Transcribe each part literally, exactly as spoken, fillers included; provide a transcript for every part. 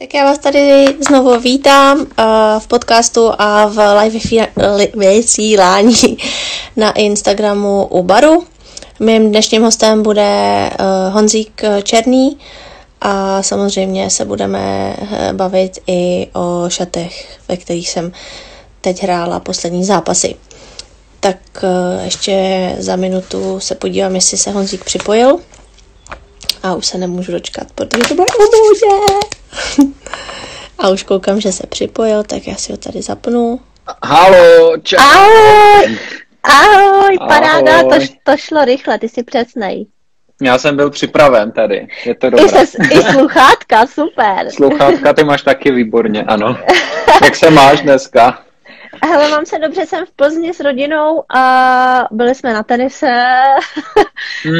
Tak já vás tady znovu vítám uh, v podcastu a v live vysílání na Instagramu U Baru. Mým dnešním hostem bude uh, Honzík Černý a samozřejmě se budeme bavit i o šatech, ve kterých jsem teď hrála poslední zápasy. Tak uh, ještě za minutu se podívám, jestli se Honzík připojil. A už se nemůžu dočkat, protože to bude oboužé. A už koukám, že se připojil, tak já si ho tady zapnu. Haló, čau. Ahoj, ahoj, paráda, ahoj. To, to šlo rychle, ty jsi přesnej. Já jsem byl připraven tady, je to dobré. I, ses, i sluchátka, super. Sluchátka ty máš taky výborně, ano. Jak se máš dneska? Hele, mám se dobře, jsem v Plzni s rodinou a byli jsme na tenise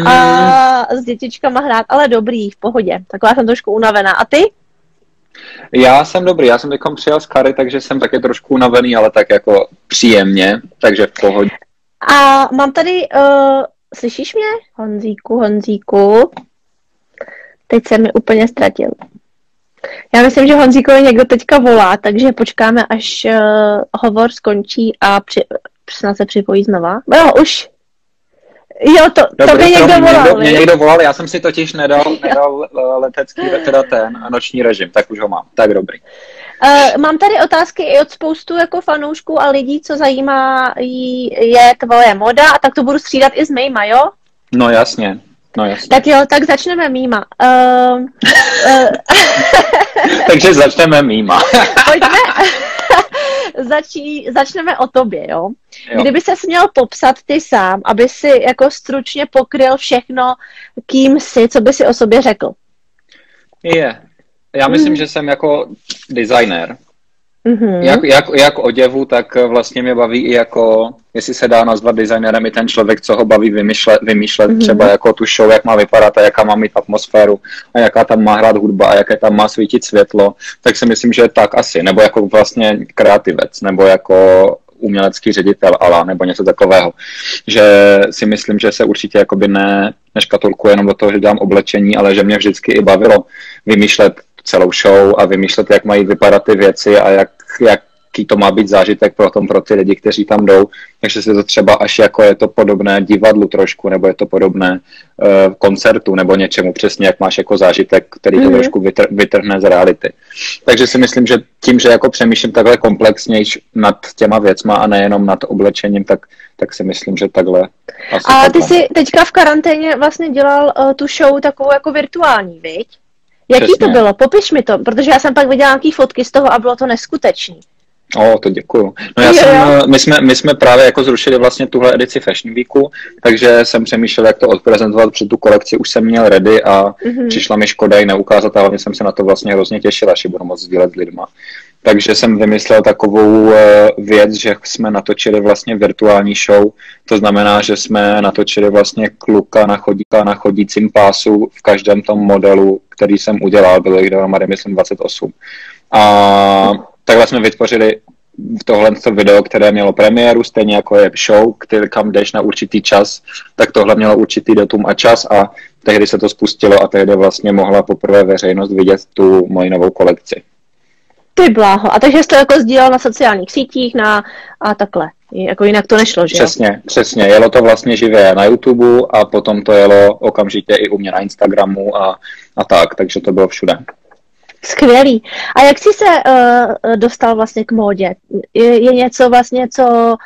mm. a s dětičkama hrát, ale dobrý, v pohodě. Taková jsem trošku unavená. A ty? Já jsem dobrý, já jsem teďkom přijel z Kary, takže jsem taky trošku unavený, ale tak jako příjemně, takže v pohodě. A mám tady, uh, slyšíš mě? Honzíku, Honzíku. Teď se mi úplně ztratil. Já myslím, že Honzíkovi někdo teďka volá, takže počkáme, až uh, hovor skončí a při, snad se připojí znova. No, už. Jo, to, Dobrý, to by někdo to, volal. Někdo, mě někdo volal, já jsem si totiž nedal, nedal letecký, teda ten noční režim, tak už ho mám. Tak dobrý. Uh, mám tady otázky i od spoustu jako fanoušků a lidí, co zajímá jí, je tvoje moda, a tak to budu střídat i s mýma, jo? No jasně. No, tak jo, tak začneme mýma. Uh, uh, Takže začneme mýma. Pojďme, začí, začneme o tobě, jo? jo. Kdyby ses měl popsat ty sám, aby si jako stručně pokryl všechno, kým jsi, co by si o sobě řekl? Je. Yeah. Já myslím, mm. že jsem jako designer. Mm-hmm. Jak, jak, jak oděvu, tak vlastně mě baví i jako, jestli se dá nazvat designerem i ten člověk, co ho baví vymýšlet, vymýšlet mm-hmm. třeba jako tu show, jak má vypadat a jaká má mít atmosféru a jaká tam má hrát hudba a jaké tam má svítit světlo, tak si myslím, že tak asi, nebo jako vlastně kreativec, nebo jako umělecký ředitel ala, nebo něco takového, že si myslím, že se určitě jakoby ne, neškatulkuje jenom do toho, že dám oblečení, ale že mě vždycky i bavilo vymýšlet celou show a vymýšlet, jak mají vypadat ty věci a jak, jaký to má být zážitek pro, tom, pro ty lidi, kteří tam jdou. Takže se to třeba až jako je to podobné divadlu trošku, nebo je to podobné uh, koncertu, nebo něčemu přesně, jak máš jako zážitek, který mm-hmm. to trošku vytr- vytrhne z reality. Takže si myslím, že tím, že jako přemýšlím takhle komplexnějš nad těma věcma a nejenom nad oblečením, tak, tak si myslím, že takhle. Asi a takhle. Ty jsi teďka v karanténě vlastně dělal uh, tu show takovou jako virtuální, viď? Jaký Přesně. to bylo? Popiš mi to, protože já jsem pak viděla nějaký fotky z toho a bylo to neskutečný. O, to děkuju. No já jo, jsem, jo. My, jsme, my jsme právě jako zrušili vlastně tuhle edici Fashion Weeku, takže jsem přemýšlel, jak to odprezentovat, před tu kolekci už jsem měl ready a mm-hmm. přišla mi škoda ji neukázat, ale jsem se na to vlastně hrozně těšila, že budu moc sdílet s lidma. Takže jsem vymyslel takovou věc, že jsme natočili vlastně virtuální show, to znamená, že jsme natočili vlastně kluka na, chodíka, na chodícím pásu v každém tom modelu, který jsem udělal, bylo jich dohromady, myslím, dvacet osm. A takhle jsme vytvořili tohle video, které mělo premiéru, stejně jako je show, který kam jdeš na určitý čas, tak tohle mělo určitý datum a čas a tehdy se to spustilo a tehdy vlastně mohla poprvé veřejnost vidět tu moji novou kolekci. Ty bláho. A takže jsi to jako sdílel na sociálních sítích na a takhle. Jako jinak to nešlo, že jo? Přesně, přesně. Jelo to vlastně živě na YouTube a potom to jelo okamžitě i u mě na Instagramu a, a tak, takže to bylo všude. Skvělý. A jak jsi se uh, dostal vlastně k módě? Je, je něco vlastně, co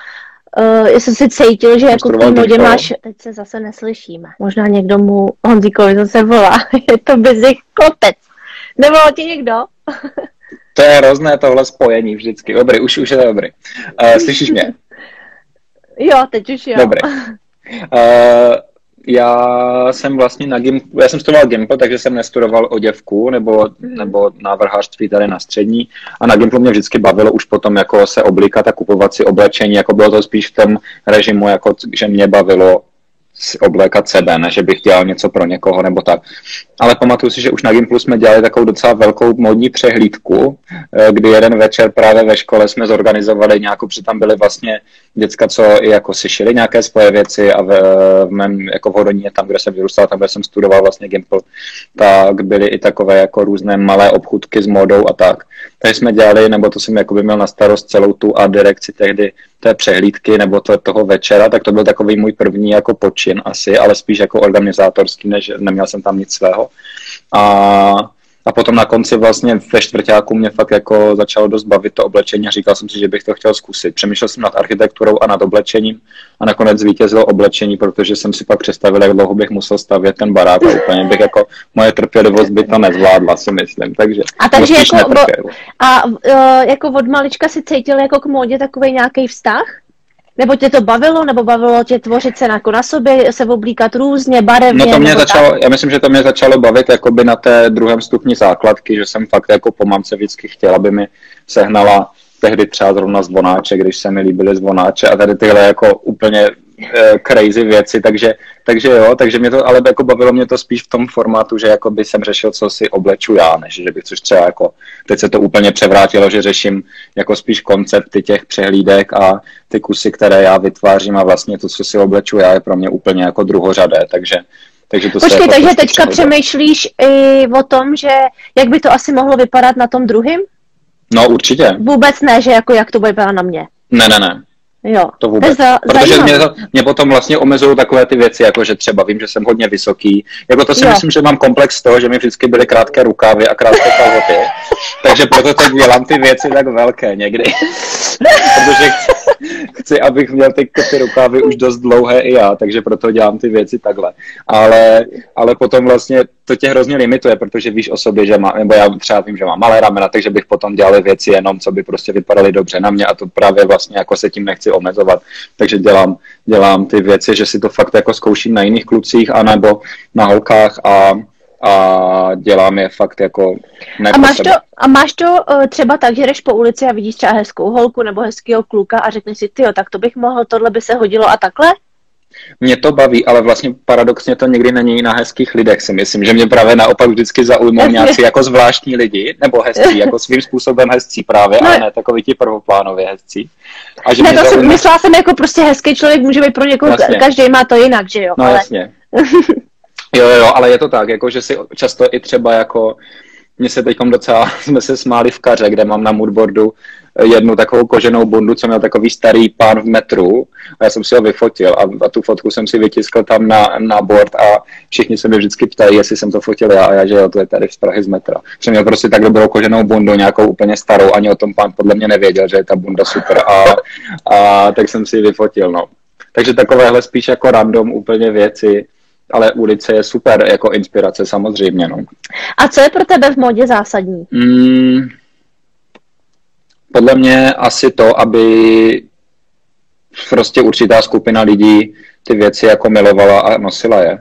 uh, jestli jsi cítil, že jako k té módě máš... Teď se zase neslyšíme. Možná někdo mu Honzíkovi zase volá. Je to bezich klopec. Nevolal ti někdo? To je hrozné tohle spojení vždycky. Dobrý, už, už je to dobrý. Uh, slyšíš mě? Jo, teď už jo. Dobrý. Uh, já jsem vlastně na gimpu, já jsem studoval gimpu, takže jsem nestudoval oděvku nebo, nebo návrhářství tady na střední. A na gimpu mě vždycky bavilo už potom jako se oblíkat a kupovat si oblečení. Jako bylo to spíš v tom režimu, jako, že mě bavilo oblékat sebe, ne, že bych dělal něco pro někoho nebo tak. Ale pamatuju si, že už na Gimplu jsme dělali takovou docela velkou módní přehlídku, kdy jeden večer právě ve škole jsme zorganizovali nějakou, protože tam byly vlastně děcka, co i jako si šili nějaké svoje věci a v, v mém, jako v Hodoníně, tam, kde jsem vyrůstal, tam, kde jsem studoval vlastně Gimpl, tak byly i takové jako různé malé obchůdky s módou a tak. Takže jsme dělali, nebo to jsem jakoby měl na starost celou tu a direkci tehdy té přehlídky nebo to, toho večera, tak to byl takový můj první jako počin asi, ale spíš jako organizátorský, než neměl jsem tam nic svého. A, a potom na konci vlastně ve čtvrťáku mě fakt jako začalo dost bavit to oblečení a říkal jsem si, že bych to chtěl zkusit. Přemýšlel jsem nad architekturou a nad oblečením a nakonec zvítězilo oblečení, protože jsem si pak představil, jak dlouho bych musel stavět ten barák a úplně bych jako moje trpělivost by to nezvládla, si myslím. Takže a takže jako, bo, a, uh, jako od malička si cítil jako k módě takový nějaký vztah? Nebo tě to bavilo, nebo bavilo tě tvořit se jako na sobě, se oblíkat různě, barevně? No to mě začalo, tak? Já myslím, že to mě začalo bavit jakoby na té druhém stupni základky, že jsem fakt jako po mamce vždycky chtěla, aby mi sehnala tehdy třeba zrovna zvonáče, když se mi líbily zvonáče a tady tyhle jako úplně crazy věci, takže, takže jo, takže mě to, ale jako bavilo mě to spíš v tom formátu, že jakoby jsem řešil, co si obleču já, než že bych což třeba jako, teď se to úplně převrátilo, že řeším jako spíš koncepty těch přehlídek a ty kusy, které já vytvářím a vlastně to, co si obleču já, je pro mě úplně jako druhořadé, takže Takže to Počkej, jako takže prostě teďka přehodil. Přemýšlíš i o tom, že jak by to asi mohlo vypadat na tom druhém? No určitě. Vůbec ne, že jako jak to bude vypadat na mě? Ne, ne, ne. Jo, to vůbec. Za, Protože mě, mě potom vlastně omezují takové ty věci, jako že třeba vím, že jsem hodně vysoký. Jako to si jo. myslím, že mám komplex toho, že mi vždycky byly krátké rukávy a krátké kalhoty. Takže proto teď dělám ty věci tak velké někdy. Protože chci, abych měl ty, ty rukávy už dost dlouhé i já, takže proto dělám ty věci takhle. Ale, ale potom vlastně to tě hrozně limituje, protože víš o sobě, že má, nebo já třeba vím, že mám malé ramena, takže bych potom dělal věci jenom, co by prostě vypadaly dobře na mě a to právě vlastně jako se tím nechci omezovat. Takže dělám, dělám ty věci, že si to fakt jako zkouším na jiných klucích anebo na holkách a, a dělám je fakt jako... A máš, to, a máš to třeba tak, že jdeš po ulici a vidíš třeba hezkou holku nebo hezkýho kluka a řekneš si, tyjo, tak to bych mohl, tohle by se hodilo a takhle? Mě to baví, ale vlastně paradoxně to někdy není na hezkých lidech, si myslím, že mě právě naopak vždycky zaujmou nějací jako zvláštní lidi, nebo hezcí, jako svým způsobem hezcí právě, no, ale ne takový ti prvoplánově hezcí. A že ne, to zaujmou... si myslela jsem jako prostě hezký člověk může být pro někoho, jasně. Každý má to jinak, že jo? No ale... jasně. Jo, jo, ale je to tak, jako že si často i třeba jako... Mně se teďkom docela, jsme se smáli v Kaře, kde mám na moodboardu jednu takovou koženou bundu, co měl takový starý pán v metru a já jsem si ho vyfotil a, a tu fotku jsem si vytiskl tam na, na board a všichni se mě vždycky ptají, jestli jsem to fotil já a já, že jo, to je tady z Prahy z metra. Protože měl prostě tak dobrou koženou bundu, nějakou úplně starou, ani o tom pán podle mě nevěděl, že je ta bunda super a, a tak jsem si ji vyfotil, no. Takže takovéhle spíš jako random úplně věci. Ale ulice je super jako inspirace samozřejmě, no. A co je pro tebe v modě zásadní? Mm, podle mě asi to, aby prostě určitá skupina lidí ty věci jako milovala a nosila je.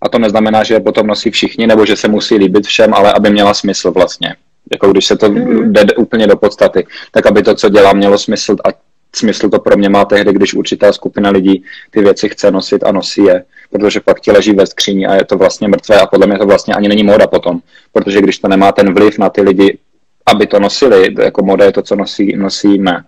A to neznamená, že je potom nosí všichni, nebo že se musí líbit všem, ale aby měla smysl vlastně. Jako když se to mm. jde úplně do podstaty, tak aby to, co dělá, mělo smysl a smysl to pro mě má tehdy, když určitá skupina lidí ty věci chce nosit a nosí je, protože pak ti leží ve skříni a je to vlastně mrtvé a podle mě to vlastně ani není móda potom, protože když to nemá ten vliv na ty lidi, aby to nosili, to jako móda je to, co nosí, nosíme.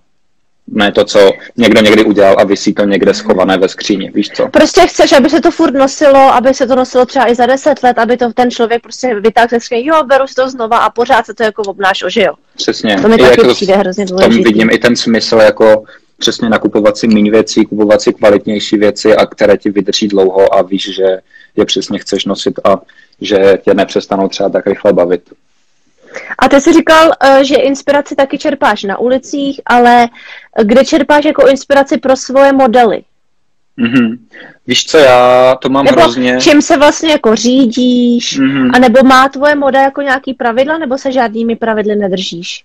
Ne to, co někdo někdy udělal a visí to někde schované ve skříni, víš co? Prostě chceš, aby se to furt nosilo, aby se to nosilo třeba i za deset let, aby to ten člověk prostě vytáhl ze skříně, jo, beru si to znova a pořád se to jako obnáš, že jo? Přesně. To mi taky jako přijde hrozně důležitý. Tam vidím i ten smysl jako přesně nakupovat si méně věcí, kupovat si kvalitnější věci, a které ti vydrží dlouho a víš, že je přesně chceš nosit a že tě nepřestanou třeba tak rychle bavit. A ty jsi říkal, že inspiraci taky čerpáš na ulicích, ale kde čerpáš jako inspiraci pro svoje modely? Mm-hmm. Víš co, já to mám nebo hrozně... čím se vlastně jako řídíš, mm-hmm. anebo má tvoje moda jako nějaký pravidla, nebo se žádnými pravidly nedržíš?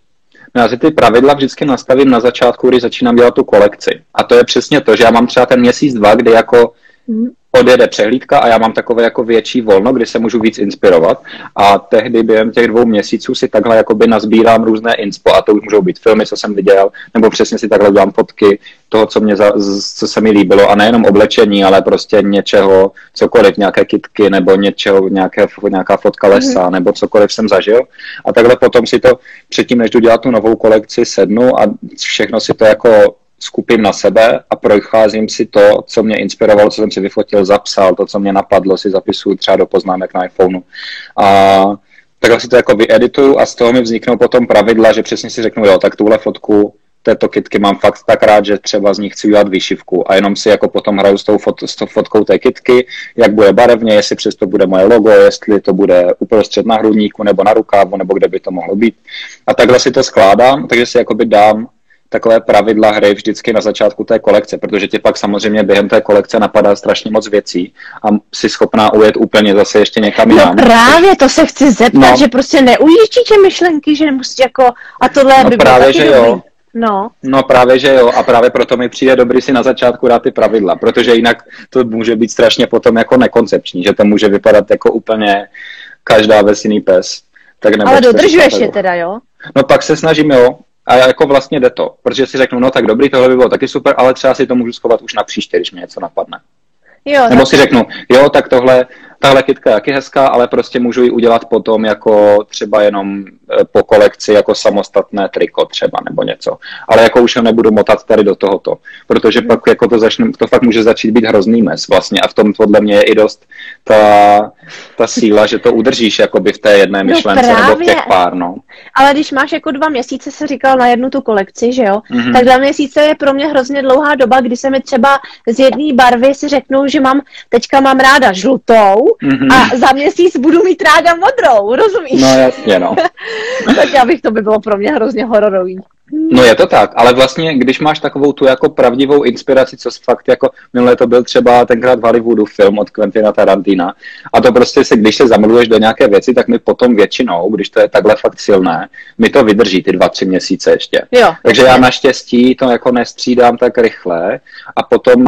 No já si ty pravidla vždycky nastavím na začátku, když začínám dělat tu kolekci. A to je přesně to, že já mám třeba ten měsíc, dva, kdy jako... Mm-hmm. odjede přehlídka a já mám takové jako větší volno, kdy se můžu víc inspirovat. A tehdy během těch dvou měsíců si takhle jakoby nazbírám různé inspo, a to už můžou být filmy, co jsem viděl, nebo přesně si takhle dělám fotky toho, co, mě za, co se mi líbilo, a nejenom oblečení, ale prostě něčeho, cokoliv, nějaké kitky, nebo něčeho, nějaké, nějaká fotka lesa, nebo cokoliv jsem zažil. A takhle potom si to, předtím než jdu dělat tu novou kolekci, sednu a všechno si to jako skupím na sebe a procházím si to, co mě inspirovalo, co jsem si vyfotil, zapsal, to, co mě napadlo, si zapisuju třeba do poznámek na iPhoneu. A takhle si to jako vyedituju a z toho mi vzniknou potom pravidla, že přesně si řeknu, jo, tak tuhle fotku této kitky mám fakt tak rád, že třeba z nich chci udělat výšivku a jenom si jako potom hraju s tou, fot, s tou fotkou té kitky, jak bude barevně, jestli přes to bude moje logo, jestli to bude uprostřed na hrudníku nebo na rukávu, nebo kde by to mohlo být. A takhle si to skládám, takže si jakoby dám takové pravidla hry vždycky na začátku té kolekce, protože ti pak samozřejmě během té kolekce napadá strašně moc věcí a jsi schopná ujet úplně zase ještě někam jinam. No právě, to se chci zeptat, no, že prostě neujíždí tě myšlenky, že nemusí jako, a tohle no by bylo taky že dobrý. Jo. No. no právě, že jo. A právě proto mi přijde dobrý si na začátku dát ty pravidla, protože jinak to může být strašně potom jako nekoncepční, že to může vypadat jako úplně každá ves jiný pes. Tak ale dodržuješ je teda, jo? No pak se snažím, jo. A jako vlastně jde to, protože si řeknu, no tak dobrý, tohle by bylo taky super, ale třeba si to můžu schovat už na příště, když mě něco napadne. Jo, nebo tak si řeknu, jo, tak tohle, tahle kytka je taky hezká, ale prostě můžu ji udělat potom jako třeba jenom po kolekci jako samostatné triko třeba nebo něco. Ale jako už ho nebudu motat tady do tohoto, protože pak jako to začne, to fakt může začít být hrozný mes vlastně a v tom podle mě je i dost ta, ta síla, že to udržíš jakoby v té jedné myšlence no nebo v těch pár, no. Ale když máš jako dva měsíce, se říkal na jednu tu kolekci, že jo, mm-hmm. tak dva měsíce je pro mě hrozně dlouhá doba, kdy se mi třeba z jedné barvy si řeknu, že mám, teďka mám ráda žlutou, mm-hmm. a za měsíc budu mít ráda modrou, rozumíš? No jasně, no. Tak já bych, to by bylo pro mě hrozně hororový. No je to tak, ale vlastně, když máš takovou tu jako pravdivou inspiraci, co fakt jako, minulé to byl třeba tenkrát v Hollywoodu film od Quentina Tarantina a to prostě se, když se zamluješ do nějaké věci, tak my potom většinou, když to je takhle fakt silné, mi to vydrží ty dva, tři měsíce ještě. Jo. Takže já naštěstí to jako nestřídám tak rychle a potom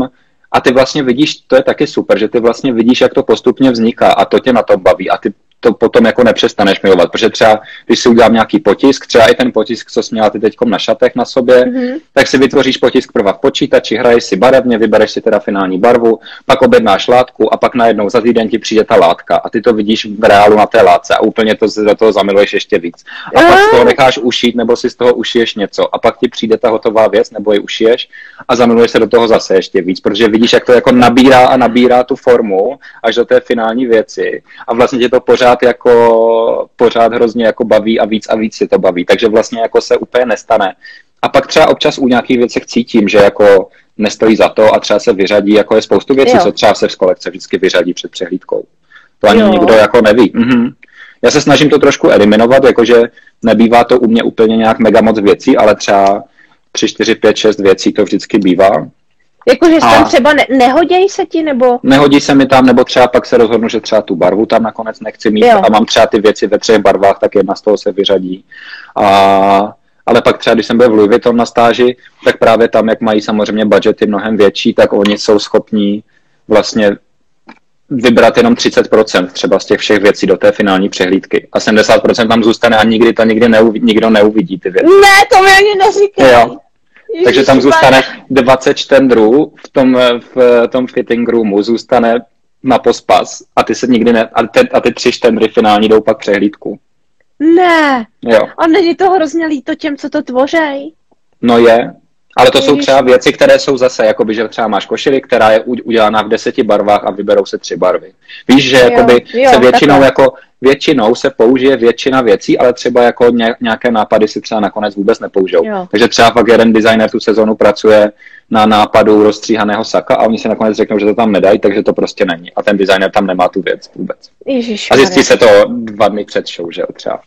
a ty vlastně vidíš, to je taky super, že ty vlastně vidíš, jak to postupně vzniká a to tě na tom baví a ty to potom jako nepřestaneš milovat, protože třeba, když si udělám nějaký potisk, třeba i ten potisk, co jsi měla ty teďkom na šatech na sobě, mm-hmm. tak si vytvoříš potisk prva v počítači, hraješ si barevně, vybereš si teda finální barvu, pak objednáš látku a pak najednou za týden ti přijde ta látka a ty to vidíš v reálu na té látce a úplně to za toho zamiluješ ještě víc. A pak z toho necháš ušít nebo si z toho ušiješ něco a pak ti přijde ta hotová věc nebo ji ušiješ a zamiluješ se do toho zase ještě víc, protože vidíš, jak to jako nabírá a nabírá tu formu až do té finální věci a vlastně tě to pořád jako pořád hrozně jako baví a víc a víc si to baví, takže vlastně jako se úplně nestane. A pak třeba občas u nějakých věcech cítím, že jako nestojí za to a třeba se vyřadí, jako je spoustu věcí, jo. co třeba se v kolekce vždycky vyřadí před přehlídkou. To ani jo. nikdo jako neví. Mhm. Já se snažím to trošku eliminovat, jakože nebývá to u mě úplně nějak mega moc věcí, ale třeba tři, čtyři, pět, šest věcí to vždycky bývá. Jakože že tam třeba ne- nehodějí se ti, nebo... Nehodí se mi tam, nebo třeba pak se rozhodnu, že třeba tu barvu tam nakonec nechci mít jo. a mám třeba ty věci ve třech barvách, tak jedna z toho se vyřadí. A... Ale pak třeba, když jsem byl v Louis Vuitton na stáži, tak právě tam, jak mají samozřejmě budžety mnohem větší, tak oni jsou schopní vlastně vybrat jenom třicet procent třeba z těch všech věcí do té finální přehlídky. A sedmdesát procent tam zůstane a nikdy to nikdy neuvidí, nikdo neuvidí ty věci. Ne, to mi ani neříkej. Ježiši, takže tam zůstane dvacet tendrů v tom, v tom fitting roomu, zůstane na pospas a ty se nikdy ne, a, te, a ty tři tendry finální jdou pak přehlídku. Ne, jo. A není to hrozně líto těm, co to tvoří? No je, ale to Ježiši. Jsou třeba věci, které jsou zase, jakoby, že třeba máš košili, která je udělaná v deseti barvách a vyberou se tři barvy. Víš, že jakoby jo, jo, se většinou takhle. jako... Většinou se použije většina věcí, ale třeba jako nějaké nápady si třeba nakonec vůbec nepoužijou. Jo. Takže třeba fakt jeden designer tu sezonu pracuje na nápadu rozstříhaného saka a oni si nakonec řeknou, že to tam nedají, takže to prostě není. A ten designer tam nemá tu věc vůbec. Ježiš, a zjistí se to dva dny před show, že jo, třeba.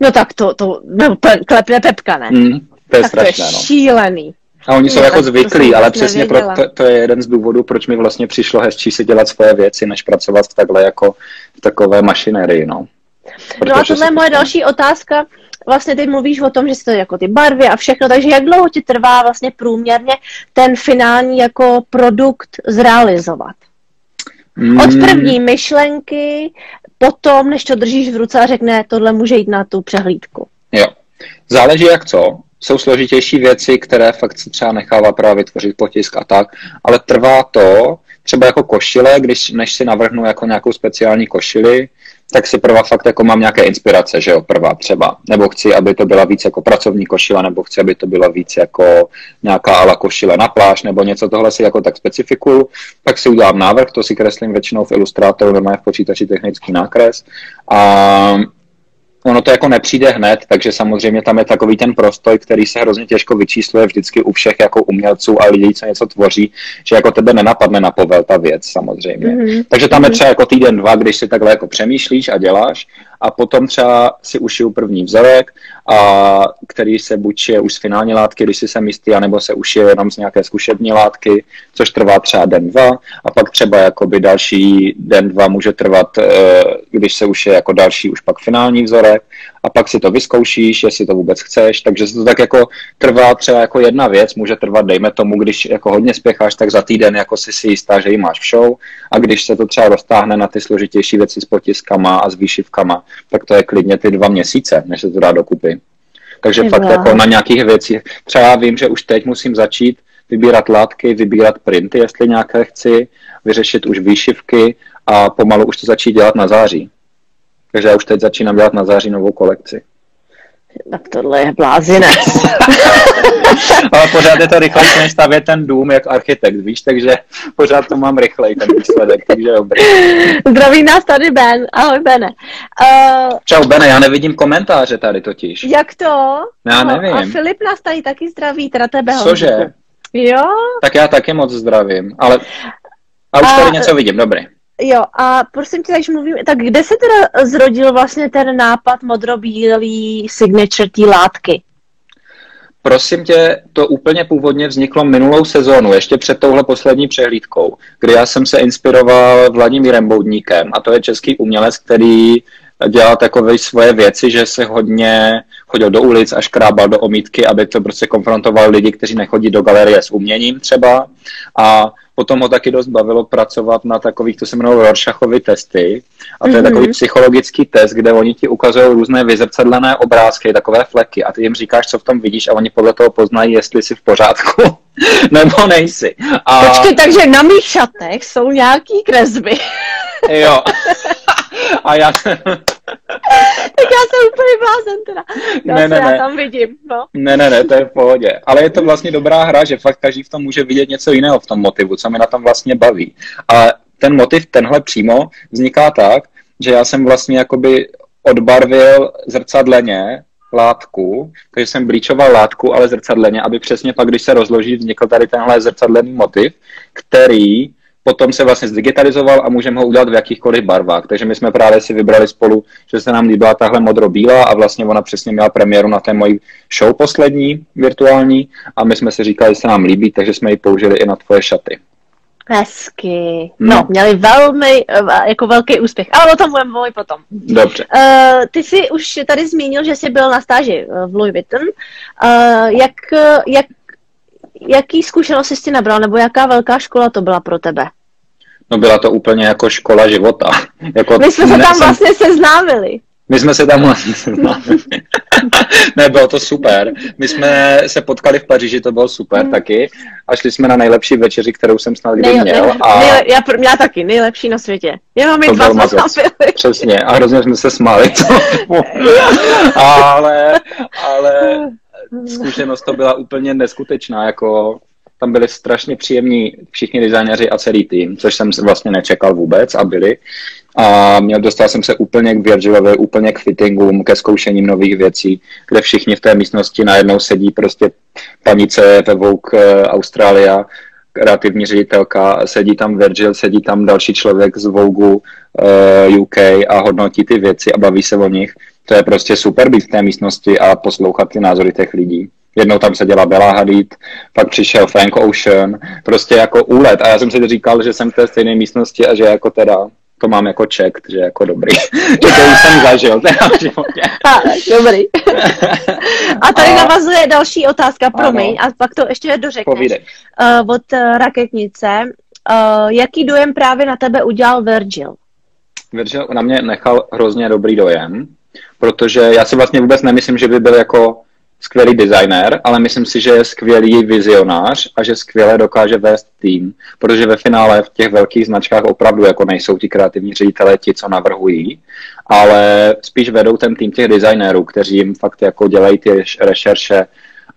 No tak to, to no, klepne pepka, ne? Mm, to je tak strašné, to je šílený. No. A oni jsou no, jako zvyklí, ale přesně pro, to, to je jeden z důvodů, proč mi vlastně přišlo hezčí si dělat svoje věci, než pracovat v takhle jako v takové mašinérii, no. Protože no a tohle je moje další otázka. Vlastně ty mluvíš o tom, že jste jako ty barvy a všechno, takže jak dlouho ti trvá vlastně průměrně ten finální jako produkt zrealizovat? Od první myšlenky, potom, než to držíš v ruce a řekne, tohle může jít na tu přehlídku. Jo. Záleží jak co. Jsou složitější věci, které fakt se třeba nechává právě vytvořit potisk a tak, ale trvá to, třeba jako košile, když, než si navrhnu jako nějakou speciální košili, tak si prvá fakt jako mám nějaké inspirace, že jo, prvá třeba. Nebo chci, aby to byla víc jako pracovní košile, nebo chci, aby to byla víc jako nějaká ala košile na pláž, nebo něco, tohle si jako tak specifikuju. Pak si udělám návrh, to si kreslím většinou v Illustratoru, normálně v počítači technický nákres. A ono to jako nepřijde hned, takže samozřejmě tam je takový ten prostoj, který se hrozně těžko vyčísluje vždycky u všech jako umělců a lidí, co něco tvoří, že jako tebe nenapadne na povel ta věc samozřejmě. Mm-hmm. Takže tam je třeba jako týden, dva, když si takhle jako přemýšlíš a děláš a potom třeba si ušiju první vzorek, a který se buď šije už z finální látky, když si jsem jistý, anebo se ušije jenom z nějaké zkušební látky, což trvá třeba den, dva a pak třeba jakoby další den, dva může trvat, když se ušije jako další už pak finální vzorek, a pak si to vyzkoušíš, jestli to vůbec chceš, takže se to tak jako trvá třeba jako jedna věc, může trvat, dejme tomu, když jako hodně spěcháš, tak za týden jako si si jistá, že ji máš v show a když se to třeba roztáhne na ty složitější věci s potiskama a s výšivkama, tak to je klidně ty dva měsíce, než se to dá dokupy. Takže Jezá. Fakt jako na nějakých věcích, třeba vím, že už teď musím začít vybírat látky, vybírat printy, jestli nějaké chci, vyřešit už výšivky a pomalu už to začít dělat na září. Takže já už teď začínám dělat na září novou kolekci. Tak tohle je blázinec. Ale pořád je to rychlejší, než stavět ten dům jak architekt, víš, takže pořád to mám rychleji ten výsledek, takže dobrý. Zdraví nás tady Ben, ahoj Bene. Uh, Čau Bene, já nevidím komentáře tady totiž. Jak to? Já no, nevím. A Filip nás tady taky zdraví, teda tebe. Cože? Hodně. Jo? Tak já taky moc zdravím, ale a už a... tady něco vidím, dobrý. Jo, a prosím tě, takže mluvím, tak kde se teda zrodil vlastně ten nápad modrobílý signature té látky? Prosím tě, to úplně původně vzniklo minulou sezónu, ještě před touhle poslední přehlídkou, kdy já jsem se inspiroval Vladimírem Boudníkem, a to je český umělec, který dělal takové svoje věci, že se hodně chodil do ulic a škrábal do omítky, aby to prostě konfrontoval lidi, kteří nechodí do galerie s uměním třeba. A potom ho taky dost bavilo pracovat na takových, to se jmenují Rorschachovy testy. A to mm-hmm. je takový psychologický test, kde oni ti ukazují různé vyzrcadlené obrázky, takové fleky a ty jim říkáš, co v tom vidíš a oni podle toho poznají, jestli jsi v pořádku nebo nejsi. A... Počkej, takže na mých šatech jsou nějaký kresby. Jo. A já... Tak já jsem úplně blázen teda. Já ne, ne, ne. Já tam vidím, no. Ne, ne, ne, to je v pohodě. Ale je to vlastně dobrá hra, že fakt každý v tom může vidět něco jiného v tom motivu, co mi na tom vlastně baví. A ten motiv, tenhle přímo, vzniká tak, že já jsem vlastně jakoby odbarvil zrcadleně látku, takže jsem blíčoval látku, ale zrcadleně, aby přesně pak, když se rozloží, vznikl tady tenhle zrcadlený motiv, který... Potom se vlastně zdigitalizoval a můžeme ho udělat v jakýchkoliv barvách. Takže my jsme právě si vybrali spolu, že se nám líbila tahle modro-bílá a vlastně ona přesně měla premiéru na té mojí show poslední, virtuální. A my jsme si říkali, že se nám líbí, takže jsme ji použili i na tvoje šaty. Hezky. No, no měli velmi, jako velký úspěch. Ale o tom budeme mluvit potom. Dobře. Uh, ty jsi už tady zmínil, že jsi byl na stáži v Louis Vuitton. Uh, jak, jak, jaký zkušenost jsi nabral, nebo jaká velká škola to byla pro tebe? No byla to úplně jako škola života. Jako my jsme se tam jsem... vlastně seznámili. My jsme se tam vlastně seznámili. Ne, bylo to super. My jsme se potkali v Paříži, to bylo super mm. taky. A šli jsme na nejlepší večeři, kterou jsem snad kdy nej, měl. Nej, a... nej, já, já taky, nejlepší na světě. Jenom my to dva jsme byli. Přesně, a hrozně jsme se smáli. ale, ale zkušenost to byla úplně neskutečná, jako... Tam byli strašně příjemní všichni designéři a celý tým, což jsem vlastně nečekal vůbec a byli. A měl, dostal jsem se úplně k Virgilovi, úplně k fittingům, ke zkoušením nových věcí, kde všichni v té místnosti najednou sedí prostě panice ve Vogue Austrália, kreativní ředitelka, sedí tam Virgil, sedí tam další člověk z Vogue U K a hodnotí ty věci a baví se o nich. To je prostě super být v té místnosti a poslouchat ty názory těch lidí. Jednou tam se dělala Bela Hadid, pak přišel Frank Ocean, prostě jako úlet. A já jsem si říkal, že jsem v té stejné místnosti a že jako teda to mám jako check, že jako dobrý. Že to už jsem zažil teda v životě. A, dobrý. A tady a... navazuje další otázka, promiň, ano. A pak to ještě dořekneš. Povídej. Uh, od raketnice. Uh, jaký dojem právě na tebe udělal Virgil? Virgil na mě nechal hrozně dobrý dojem, protože já si vlastně vůbec nemyslím, že by byl jako skvělý designér, ale myslím si, že je skvělý vizionář a že skvěle dokáže vést tým, protože ve finále v těch velkých značkách opravdu jako nejsou ti kreativní ředitelé ti, co navrhují, ale spíš vedou ten tým těch designérů, kteří jim fakt jako dělají ty rešerše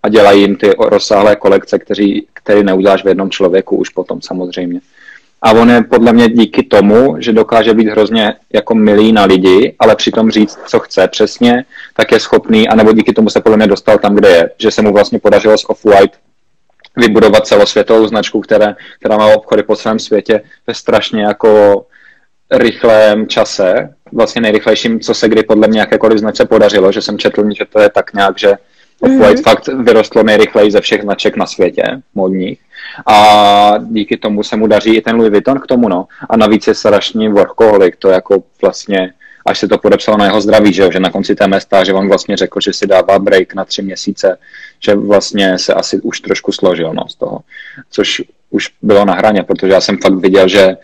a dělají jim ty rozsáhlé kolekce, kteří, které neuděláš v jednom člověku už potom samozřejmě. A on je podle mě díky tomu, že dokáže být hrozně jako milý na lidi, ale přitom říct, co chce přesně, tak je schopný, anebo díky tomu se podle mě dostal tam, kde je. Že se mu vlastně podařilo z Off-White vybudovat celosvětovou značku, které, která má obchody po celém světě ve strašně jako rychlém čase. Vlastně nejrychlejším, co se kdy podle mě jakékoliv značce podařilo, že jsem četl, že to je tak nějak, že Off-White mm-hmm. fakt vyrostlo nejrychleji ze všech značek na světě, modních. A díky tomu se mu daří i ten Louis Vuitton k tomu, no. A navíc je strašný workoholik, to jako vlastně, až se to podepsalo na jeho zdraví, že, jo? Že na konci té mé stáže on vlastně řekl, že si dává break na tři měsíce, že vlastně se asi už trošku složil, no, z toho. Což už bylo na hraně, protože já jsem fakt viděl, že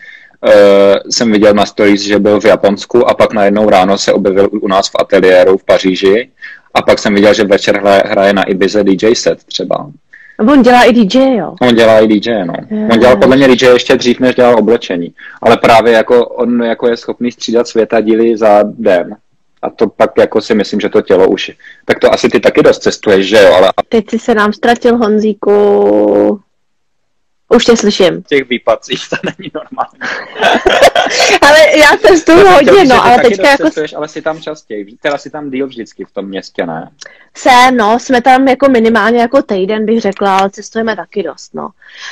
Uh, jsem viděl na stories, že byl v Japonsku a pak najednou ráno se objevil u nás v ateliéru v Paříži a pak jsem viděl, že večer hraje na Ibize dý džej set třeba. On dělá i dý džej, jo? On dělá i dý džej, no. Yeah. On dělal podle mě dý džej ještě dřív, než dělal oblečení. Ale právě jako on jako je schopný střídat světadíly za den. A to pak jako si myslím, že to tělo už... Tak to asi ty taky dost cestuješ, že jo? Ale... Teď jsi se nám ztratil, Honzíku... Už tě slyším. V těch výpadcích to není normální. Ale já jsem s tím hodně, no, ale teďka jako... Cestuješ, ale jsi tam častěji, teda jsi tam díl vždycky v tom městě, ne? Jsem, no, jsme tam jako minimálně jako týden, bych řekla, ale cestujeme taky dost, no.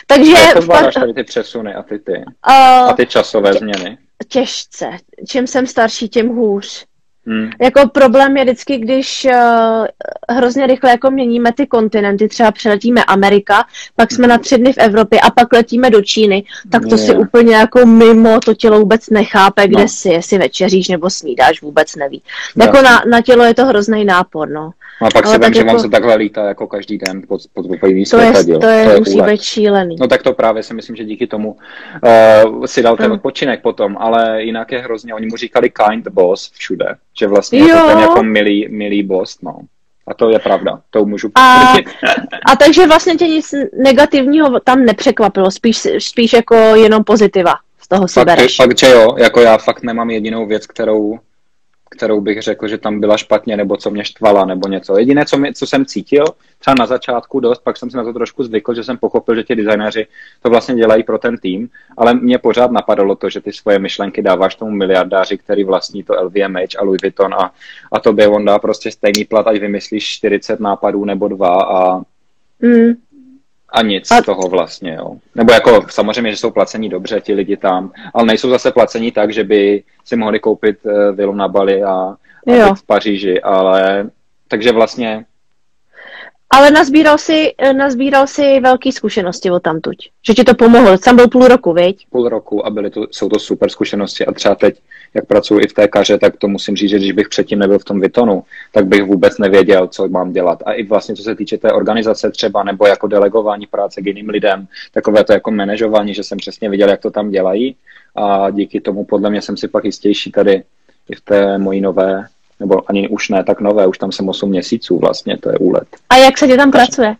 Takže... A jak zvládáš tady ty přesuny a ty ty? Uh, a ty časové tě, změny? Těžce. Čím jsem starší, tím hůř. Hmm. Jako problém je vždycky, když uh, hrozně rychle jako měníme ty kontinenty, třeba přeletíme Amerika, pak jsme na tři dny v Evropě a pak letíme do Číny, tak to yeah. si úplně jako mimo, to tělo vůbec nechápe, kde no. si, jestli večeříš nebo snídáš, vůbec neví. No. Jako na, na tělo je to hrozný nápor, no. No a pak ale si vem, že vám jako... se takhle lítá jako každý den pod, pod úplný světadíl. To je, to je, musí být šílený. No tak to právě si myslím, že díky tomu uh, si dal ten hmm. odpočinek potom, ale jinak je hrozně, oni mu říkali kind boss všude. Že vlastně je to ten jako milý, milý boss, no. A to je pravda, to můžu potvrdit. A, a takže vlastně tě nic negativního tam nepřekvapilo, spíš, spíš jako jenom pozitiva z toho si bereš. Fakt, že jo, jako já fakt nemám jedinou věc, kterou, kterou bych řekl, že tam byla špatně, nebo co mě štvala, nebo něco. Jediné, co, mě, co jsem cítil, třeba na začátku dost, pak jsem si na to trošku zvykl, že jsem pochopil, že ti designéři to vlastně dělají pro ten tým, ale mě pořád napadalo to, že ty svoje myšlenky dáváš tomu miliardáři, který vlastní to el vé em há a Louis Vuitton a, a tobě on dá prostě stejný plat, ať vymyslíš čtyřicet nápadů nebo dva a... Mm. A nic a... z toho vlastně, jo. Nebo jako samozřejmě, že jsou placení dobře ti lidi tam, ale nejsou zase placení tak, že by si mohli koupit uh, vilu na Bali a, a být v Paříži, ale takže vlastně... Ale nazbíral si, nazbíral si velké zkušenosti od tamtuť, že ti to pomohlo, tam byl půl roku, viď? Půl roku a byly to, jsou to super zkušenosti a třeba teď, jak pracuji i v té kaře, tak to musím říct, že když bych předtím nebyl v tom Vuittonu, tak bych vůbec nevěděl, co mám dělat. A i vlastně, co se týče té organizace třeba, nebo jako delegování práce k jiným lidem, takové to jako manažování, že jsem přesně viděl, jak to tam dělají a díky tomu podle mě jsem si pak jistější tady i v té mojí nové, nebo ani už ne tak nové, už tam jsem osm měsíců vlastně, to je úlet. A jak se tě tam Kaře. pracuje?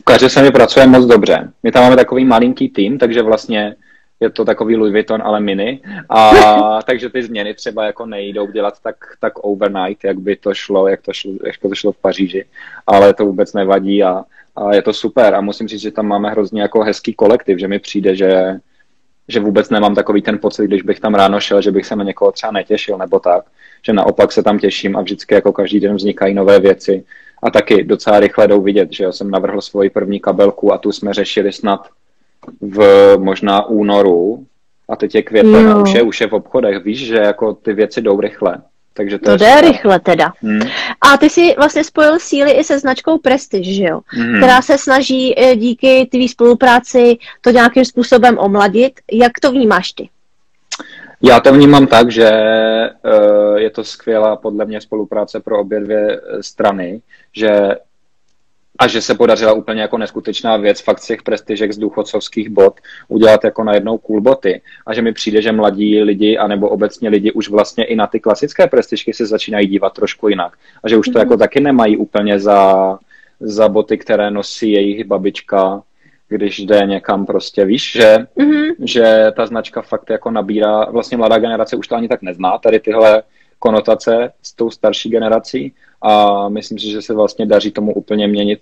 V Kaře se mi pracuje moc dobře. My tam máme takový malinký tým, takže vlastně je to takový Louis Vuitton, ale mini. A takže ty změny třeba jako nejdou dělat tak, tak overnight, jak by to šlo, jak to šlo, jak to šlo v Paříži. Ale to vůbec nevadí a, a je to super. A musím říct, že tam máme hrozně jako hezký kolektiv, že mi přijde, že že vůbec nemám takový ten pocit, když bych tam ráno šel, že bych se na někoho třeba netěšil nebo tak, že naopak se tam těším a vždycky jako každý den vznikají nové věci a taky docela rychle jdou vidět, že já jsem navrhl svoji první kabelku a tu jsme řešili snad v možná únoru a teď je květen a už je, už je v obchodech, víš, že jako ty věci jdou rychle. Takže to, to jde super. rychle teda. Hmm. A ty si vlastně spojil síly i se značkou Prestiž, že jo? Hmm. Která se snaží díky tvý spolupráci to nějakým způsobem omladit. Jak to vnímáš ty? Já to vnímám tak, že je to skvělá podle mě spolupráce pro obě dvě strany, že a že se podařila úplně jako neskutečná věc fakt z těch prestižek z důchodcovských bot udělat jako najednou cool boty. A že mi přijde, že mladí lidi, anebo obecně lidi už vlastně i na ty klasické prestižky se začínají dívat trošku jinak. A že už to mm-hmm. jako taky nemají úplně za, za boty, které nosí jejich babička, když jde někam prostě, víš, že, mm-hmm. že ta značka fakt jako nabírá, vlastně mladá generace už to ani tak nezná, tady tyhle konotace s tou starší generací a myslím si, že se vlastně daří tomu úplně měnit,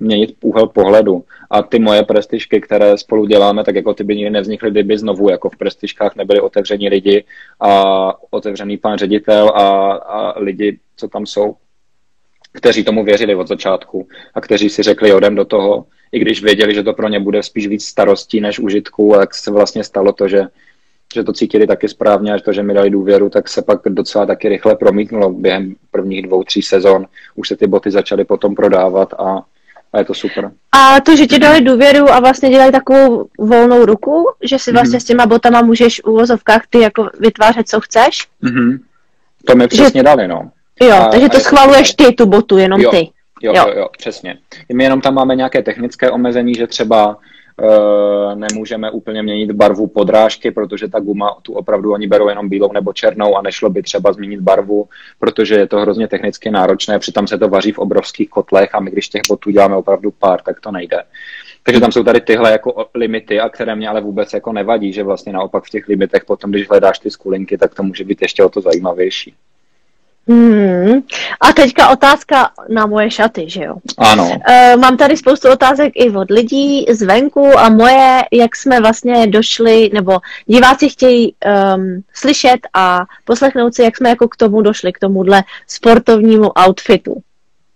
měnit úhel pohledu. A ty moje prestižky, které spolu děláme, tak jako ty by nikdy nevznikly, kdyby znovu jako v prestižkách nebyli otevření lidi a otevřený pan ředitel a, a lidi, co tam jsou, kteří tomu věřili od začátku a kteří si řekli, jo, jdem do toho, i když věděli, že to pro ně bude spíš víc starostí než užitku, tak se vlastně stalo to, že že to cítili taky správně a to, že mi dali důvěru, tak se pak docela taky rychle promítnulo během prvních dvou, tří sezon. Už se ty boty začaly potom prodávat a, a je to super. A to, že ti dali důvěru a vlastně dělají takovou volnou ruku, že si vlastně mm-hmm. s těma botama můžeš v úvozovkách ty jako vytvářet, co chceš? Mm-hmm. To mi přesně že... dali, no. Jo, a, takže a to schvaluješ ty, tu botu, jenom jo, ty. Jo, jo, jo, přesně. My jenom tam máme nějaké technické omezení, že třeba nemůžeme úplně měnit barvu podrážky, protože ta guma, tu opravdu oni berou jenom bílou nebo černou a nešlo by třeba změnit barvu, protože je to hrozně technicky náročné, přitom se to vaří v obrovských kotlech a my když těch botů děláme opravdu pár, tak to nejde. Takže tam jsou tady tyhle jako limity, a které mě ale vůbec jako nevadí, že vlastně naopak v těch limitech potom, když hledáš ty skulinky, tak to může být ještě o to zajímavější. Hmm. A teďka otázka na moje šaty, že jo? Ano. E, mám tady spoustu otázek i od lidí zvenku a moje, jak jsme vlastně došli, nebo diváci chtějí um, slyšet a poslechnout si, jak jsme jako k tomu došli, k tomuhle sportovnímu outfitu.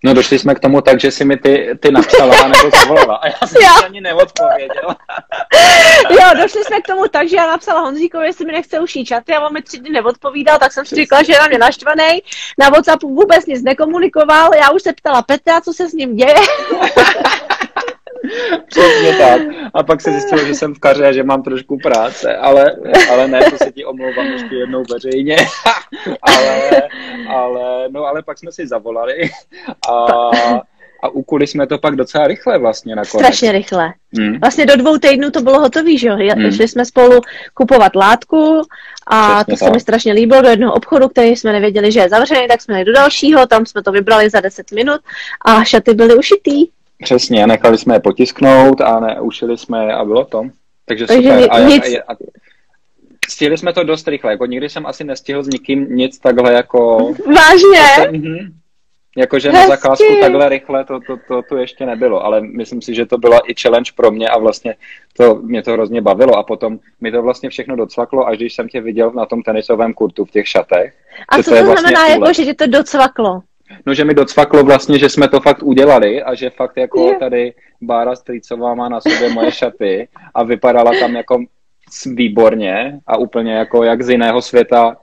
No došli jsme k tomu tak, že jsi mi ty, ty napsala nebo zavolala a já jsem si ani neodpověděla. Jo, došli jsme k tomu tak, že já napsala Honzíkovi, jestli mi nechce ušít šaty a on mi tři dny neodpovídal, tak jsem si říkala, že je na mě naštvanej. Na WhatsAppu vůbec nic nekomunikoval, já už se ptala Petra, co se s ním děje. Přesně tak. A pak se zjistilo, že jsem v kaře, že mám trošku práce, ale, ale ne, to se ti omlouvám ještě jednou veřejně. ale, ale, no, ale pak jsme si zavolali a, a ukuli jsme to pak docela rychle vlastně nakonec. Strašně rychle. Hmm. Vlastně do dvou týdnů to bylo hotový, že jo? Hmm. Šli jsme spolu kupovat látku a přesně to se tak. Mi strašně líbilo do jednoho obchodu, který jsme nevěděli, že je zavřený, tak jsme jeli do dalšího, tam jsme to vybrali za deset minut a šaty byly ušitý. Přesně, nechali jsme je potisknout a ne, ušili jsme je a bylo to. Takže, Takže super. A, a, a, stihli jsme to dost rychle, jako nikdy jsem asi nestihl s nikým nic takhle jako... Vážně? Mhm. Jakože na zakázku takhle rychle to, to, to, to ještě nebylo, ale myslím si, že to byla i challenge pro mě a vlastně to, mě to hrozně bavilo a potom mi to vlastně všechno docvaklo, až když jsem tě viděl na tom tenisovém kurtu v těch šatech. A co to, to je vlastně znamená, jako, že tě to docvaklo? No, že mi docvaklo vlastně, že jsme to fakt udělali a že fakt jako tady Bára Slíčová má na sobě moje šaty a vypadala tam jako výborně a úplně jako jak z jiného světa uh,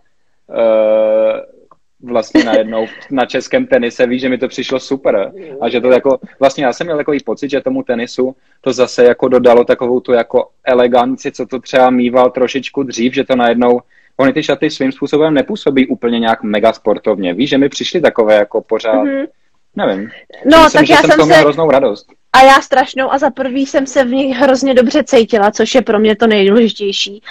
vlastně najednou na českém tenise, víš, že mi to přišlo super a že to jako, vlastně já jsem měl takový pocit, že tomu tenisu to zase jako dodalo takovou tu jako eleganci, co to třeba mýval trošičku dřív, že to najednou ony ty šaty svým způsobem nepůsobí úplně nějak mega sportovně. Víš, že mi přišly takové jako pořád, mm-hmm. nevím. No, myslím, tak já jsem, jsem to měl se... hroznou radost. A já strašnou a za prvý jsem se v nich hrozně dobře cítila, což je pro mě to nejdůležitější.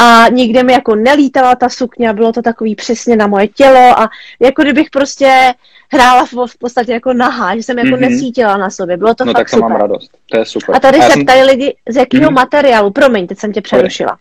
A nikde mi jako nelítala ta sukně, bylo to takový přesně na moje tělo a jako kdybych prostě hrála v podstatě jako nahá, že jsem jako mm-hmm. nesítila na sobě. Bylo to no, fakt tak to super. Mám radost. To je super. A tady a se jsem... ptají lidi, z jakého mm-hmm. materiálu, promiň, teď jsem tě přerušila.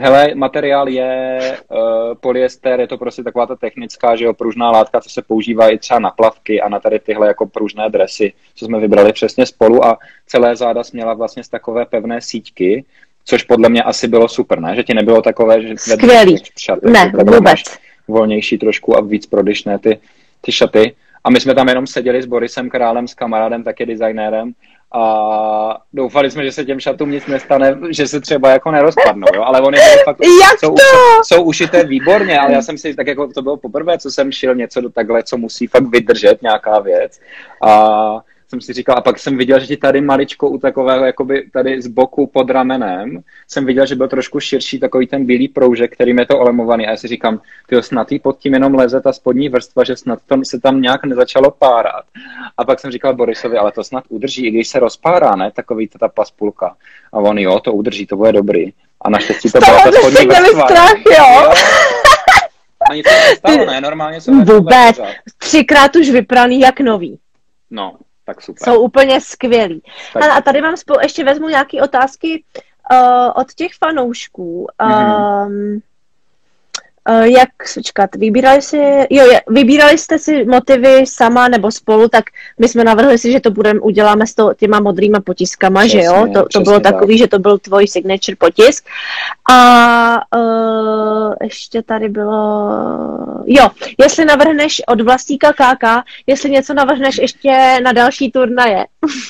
Hele, materiál je uh, polyester, je to prostě taková ta technická, že jo, pružná látka, co se používá i třeba na plavky a na tady tyhle jako pružné dresy, co jsme vybrali přesně spolu a celé záda směla vlastně z takové pevné síťky, což podle mě asi bylo super, ne? Že ti nebylo takové, že skvělý. Šaty, ne, vůbec. Volnější trošku a víc prodyšné ty, ty šaty. A my jsme tam jenom seděli s Borisem Králem, s kamarádem, taky designérem, a doufali jsme, že se těm šatům nic nestane, že se třeba jako nerozpadnou, jo? Ale oni fakt jsou, jsou ušité výborně, ale já jsem si, tak jako to bylo poprvé, co jsem šil něco do takhle, co musí fakt vydržet nějaká věc a jsem si říkal, a pak jsem viděl, že ti tady maličko u takového, jakoby tady z boku pod ramenem, jsem viděl, že byl trošku širší takový ten bílý proužek, kterým je to olemovaný. A já si říkám, tyjo, snad jí pod tím jenom leze ta spodní vrstva, že snad to se tam nějak nezačalo párat. A pak jsem říkal Borisovi, ale to snad udrží, i když se rozpárá, ne, takový ta paspulka. A on, jo, to udrží, to bude dobrý. A naštěstí to byla ta spodní vrstva. Strach, jo? A nic se nestalo, ne? Normálně se vůbec. Třikrát už vypraný jak nový. No, tak super. Jsou úplně skvělí. Hele, a tady vám spolu, ještě vezmu nějaké otázky uh, od těch fanoušků. Mm-hmm. Um, uh, jak, počkat, vybírali, si, jo, vybírali jste si motivy sama nebo spolu, tak my jsme navrhli si, že to budeme, uděláme s to, těma modrýma potiskama, přesně, že jo? To, to bylo tak. Takový, že to byl tvoj signature potisk. A uh, ještě tady bylo... Jo, jestli navrhneš od Vlastíka K K, jestli něco navrhneš ještě na další turnaje.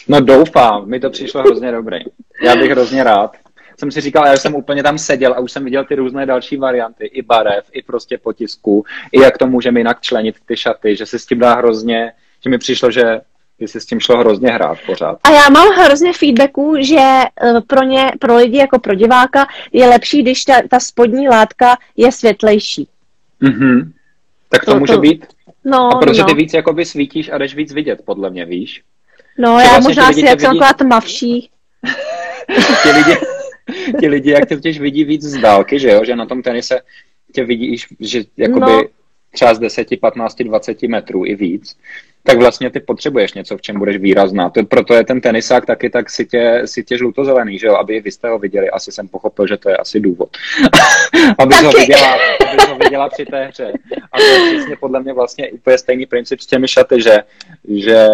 No doufám, mi to přišlo hrozně dobrý. Já bych hrozně rád. Jsem si říkal, já jsem úplně tam seděl a už jsem viděl ty různé další varianty, i barev, i prostě potisků, i jak to můžeme jinak členit ty šaty, že se s tím dá hrozně, že mi přišlo, že by se s tím šlo hrozně hrát pořád. A já mám hrozně feedbacků, že pro ně, pro lidi jako pro diváka je lepší, když ta, ta spodní látka je světlejší. Mhm. Tak to, to může to... být. No, a protože no. Ty víc jakoby svítíš a jdeš víc vidět, podle mě, víš? No, že já vlastně možná si jak taková tmavší. Ti lidi, ti lidi, jak tě těž vidí víc z dálky, že jo? Že na tom tenise tě vidíš, že jakoby no. třeba z deset, patnáct, dvacet metrů i víc. Tak vlastně ty potřebuješ něco, v čem budeš výrazná. To, proto je ten tenisák taky tak si tě, si tě žlutozelený, že jo? Aby vy jste ho viděli. Asi jsem pochopil, že to je asi důvod. aby ho viděla, abys ho viděla při té hře. A to je přesně podle mě vlastně úplně stejný princip s těmi šaty, že, že,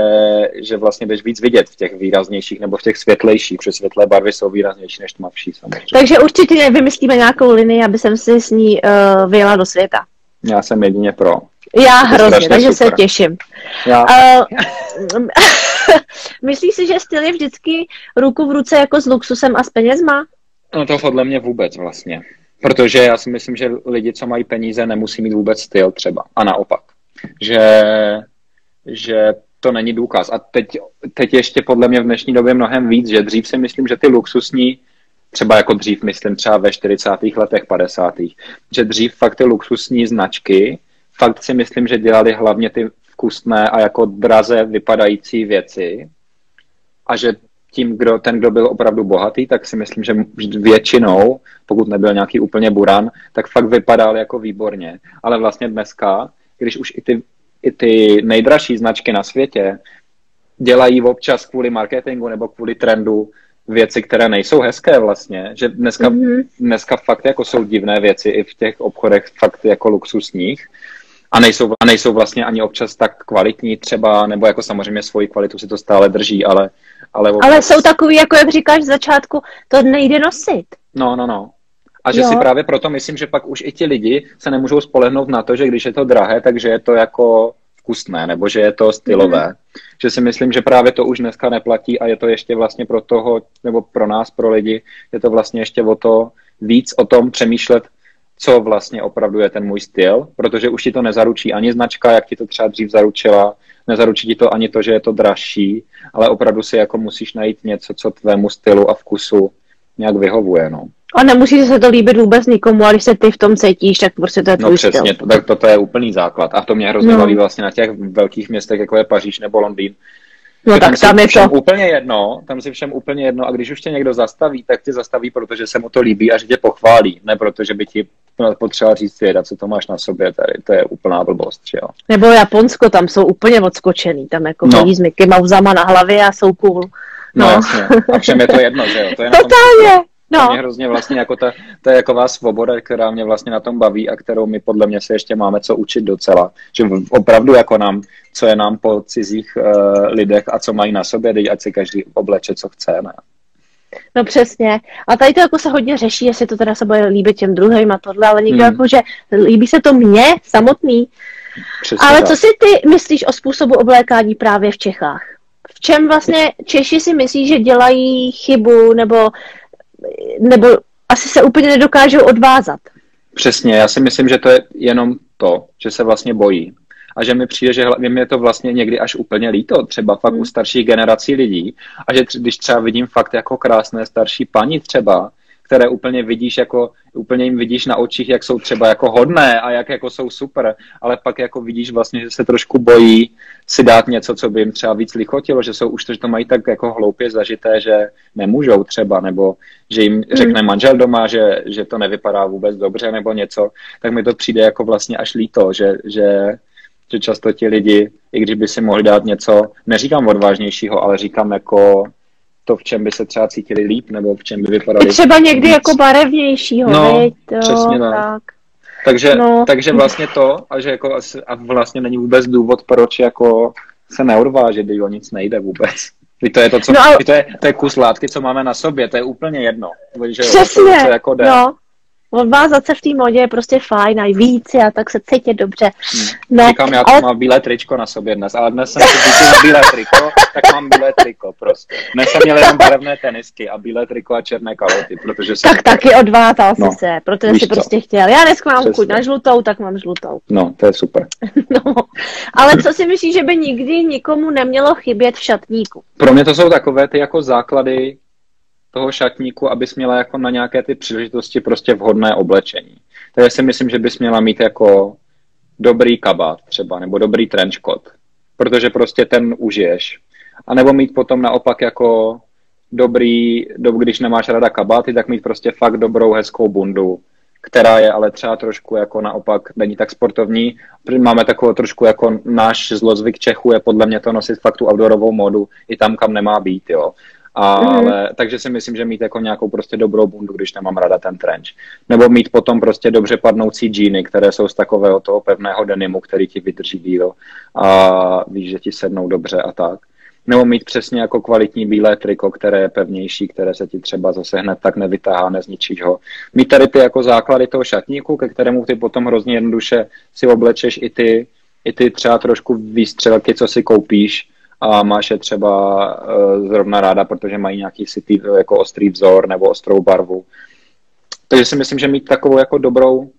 že vlastně jdeš víc vidět v těch výraznějších nebo v těch světlejších, protože světlé barvy jsou výraznější než tmavší samozřejmě. Takže určitě vymyslíme nějakou linii, aby jsem si s ní uh, vyjela do světa. Já jsem jedině pro. Já hrozně, takže super. Se těším. Já. Uh, myslíš si, že styl je vždycky ruku v ruce jako s luxusem a s penězma? No to podle mě vůbec vlastně. Protože já si myslím, že lidi, co mají peníze, nemusí mít vůbec styl třeba. A naopak. Že, že to není důkaz. A teď, teď ještě podle mě v dnešní době mnohem víc, že dřív si myslím, že ty luxusní třeba jako dřív, myslím třeba ve čtyřicátých letech, padesátých Že dřív fakt ty luxusní značky, fakt si myslím, že dělali hlavně ty vkusné a jako draze vypadající věci. A že tím, kdo, ten, kdo byl opravdu bohatý, tak si myslím, že většinou, pokud nebyl nějaký úplně buran, tak fakt vypadal jako výborně. Ale vlastně dneska, když už i ty, i ty nejdražší značky na světě dělají občas kvůli marketingu nebo kvůli trendu věci, které nejsou hezké vlastně, že dneska, mm-hmm. dneska fakt jako jsou divné věci i v těch obchodech fakt jako luxusních a nejsou, a nejsou vlastně ani občas tak kvalitní třeba, nebo jako samozřejmě svoji kvalitu si to stále drží, ale... Ale, občas... ale jsou takový, jako jak říkáš v začátku, to nejde nosit. No, no, no. A že jo. Si právě proto myslím, že pak už i ti lidi se nemůžou spolehnout na to, že když je to drahé, takže je to jako... vkusné, nebo že je to stylové. Mm. Že si myslím, že právě to už dneska neplatí a je to ještě vlastně pro toho, nebo pro nás, pro lidi, je to vlastně ještě o to víc o tom přemýšlet, co vlastně opravdu je ten můj styl, protože už ti to nezaručí ani značka, jak ti to třeba dřív zaručila, nezaručí ti to ani to, že je to dražší, ale opravdu si jako musíš najít něco, co tvému stylu a vkusu nějak vyhovuje, no. A nemusí se to líbit vůbec nikomu, a když se ty v tom cítíš, tak prostě to je tvůj styl. No přesně, to, tak to, to je úplný základ. A to mě hrozně no. baví vlastně na těch velkých městech, jako je Paříž nebo Londýn. No tak tam je to. Úplně jedno, tam si všem úplně jedno. A když už tě někdo zastaví, tak tě zastaví, protože se mu to líbí a že tě pochválí. Ne protože by ti potřeba říct věda, co to máš na sobě tady. To je úplná blbost, že jo. Nebo Japonsko, tam jsou úplně odskočený. Tam jako no. chodí s Mickey Mousama na hlavě a jsou cool. No, no jasně. A všem je to jedno, že jo. To je totálně. No. Mě hrozně vlastně jako ta, ta jaková svoboda, která mě vlastně na tom baví a kterou my podle mě se ještě máme co učit docela. Že opravdu jako nám, co je nám po cizích uh, lidech a co mají na sobě, teď ať si každý obleče, co chce, ne? No přesně. A tady to jako se hodně řeší, jestli to teda se bude líbit těm druhým a tohle, ale někdo hmm. jako, že líbí se to mně samotný. Přesně ale tak. Co si ty myslíš o způsobu oblékání právě v Čechách? V čem vlastně Češi si myslí, že dělají chybu nebo nebo asi se úplně nedokážou odvázat. Přesně, já si myslím, že to je jenom to, že se vlastně bojí. a že mi přijde, že mě je to vlastně někdy až úplně líto, třeba fakt mm. u starších generací lidí, a že tři, když třeba vidím fakt jako krásné starší paní třeba, které úplně vidíš, jako, úplně jim vidíš na očích, jak jsou třeba jako hodné a jak jako jsou super, ale pak jako vidíš vlastně, že se trošku bojí si dát něco, co by jim třeba víc lichotilo, že jsou už to, že to mají tak jako hloupě zažité, že nemůžou třeba, nebo že jim řekne manžel doma, že, že to nevypadá vůbec dobře nebo něco, tak mi to přijde jako vlastně až líto, že, že, že často ti lidi, i když by si mohli dát něco, neříkám odvážnějšího, ale říkám jako to, v čem by se třeba cítili líp, nebo v čem by vypadali... I třeba někdy víc. Jako barevnějšího, no, veď? No, přesně tak. tak. Takže, no. takže vlastně to, a, že jako, a vlastně není vůbec důvod, proč jako se neodváží, když o nic nejde vůbec. To je, to, co, no, ale... to, je, to je kus látky, co máme na sobě, to je úplně jedno. Že přesně, jo, to, jako no. Odvázat se v té modě je prostě fajn, a víc, a tak se cítí dobře. Hmm. No, říkám, já ale... mám bílé tričko na sobě dnes, ale dnes jsem si bílé triko, tak mám bílé triko prostě. Dnes jsem měl jenom barevné tenisky a bílé triko a černé kalhoty, protože jsem... Tak taky to... odvázal jsi no, se, protože jsi prostě chtěl. Já dneska mám chuť na žlutou, tak mám žlutou. No, to je super. No, ale co si myslíš, že by nikdy nikomu nemělo chybět v šatníku? Pro mě to jsou takové ty jako základy toho šatníku, abys měla jako na nějaké ty příležitosti prostě vhodné oblečení. Takže si myslím, že bys měla mít jako dobrý kabát třeba, nebo dobrý trenchcoat, protože prostě ten užiješ. A nebo mít potom naopak jako dobrý, dob, když nemáš ráda kabáty, tak mít prostě fakt dobrou, hezkou bundu, která je ale třeba trošku jako naopak není tak sportovní. Máme takovou trošku jako náš zlozvyk Čechů je podle mě to nosit fakt tu outdoorovou modu i tam, kam nemá být, jo. Ale, mm-hmm. takže si myslím, že mít jako nějakou prostě dobrou bundu, když nemám ráda ten trench. Nebo mít potom prostě dobře padnoucí džíny, které jsou z takového toho pevného denimu, který ti vydrží díl a víš, že ti sednou dobře a tak. Nebo mít přesně jako kvalitní bílé triko, které je pevnější, které se ti třeba zase hned tak nevytáhá, nezničíš ho. Mít tady ty jako základy toho šatníku, ke kterému ty potom hrozně jednoduše si oblečeš i ty, i ty třeba trošku výstřelky, co si koupíš, a máš je třeba uh, zrovna ráda, protože mají nějaký city, jako ostrý vzor nebo ostrou barvu. Takže si myslím, že mít takovou jako dobrou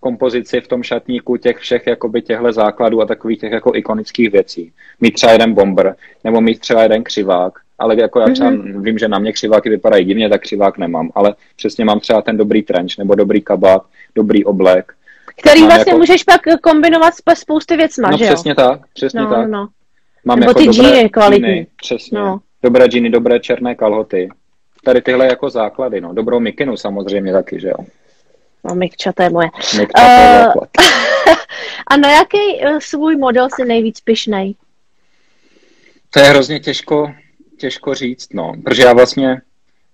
kompozici v tom šatníku těch všech jakoby těchto základů a takových těch jako ikonických věcí. Mít třeba jeden bomber, nebo mít třeba jeden křivák, ale jako já třeba mm-hmm. vím, že na mě křiváky vypadají divně, tak křivák nemám, ale přesně mám třeba ten dobrý trench, nebo dobrý kabát, dobrý oblek. Který mám vlastně jako... můžeš pak kombinovat s spousty věcma, no, že jo? No přesně tak, přesně no, tak. No. Mám nebo jako ty džíny kvalitní. Džíny, přesně. No. Dobré džíny, dobré černé kalhoty. Tady tyhle jako základy, no. Dobrou mikinu samozřejmě taky, že jo. No, mikča, to je moje. Mikča, to je základ. A na jaký svůj model si nejvíc pyšnej? To je hrozně těžko, těžko říct, no. Protože já vlastně,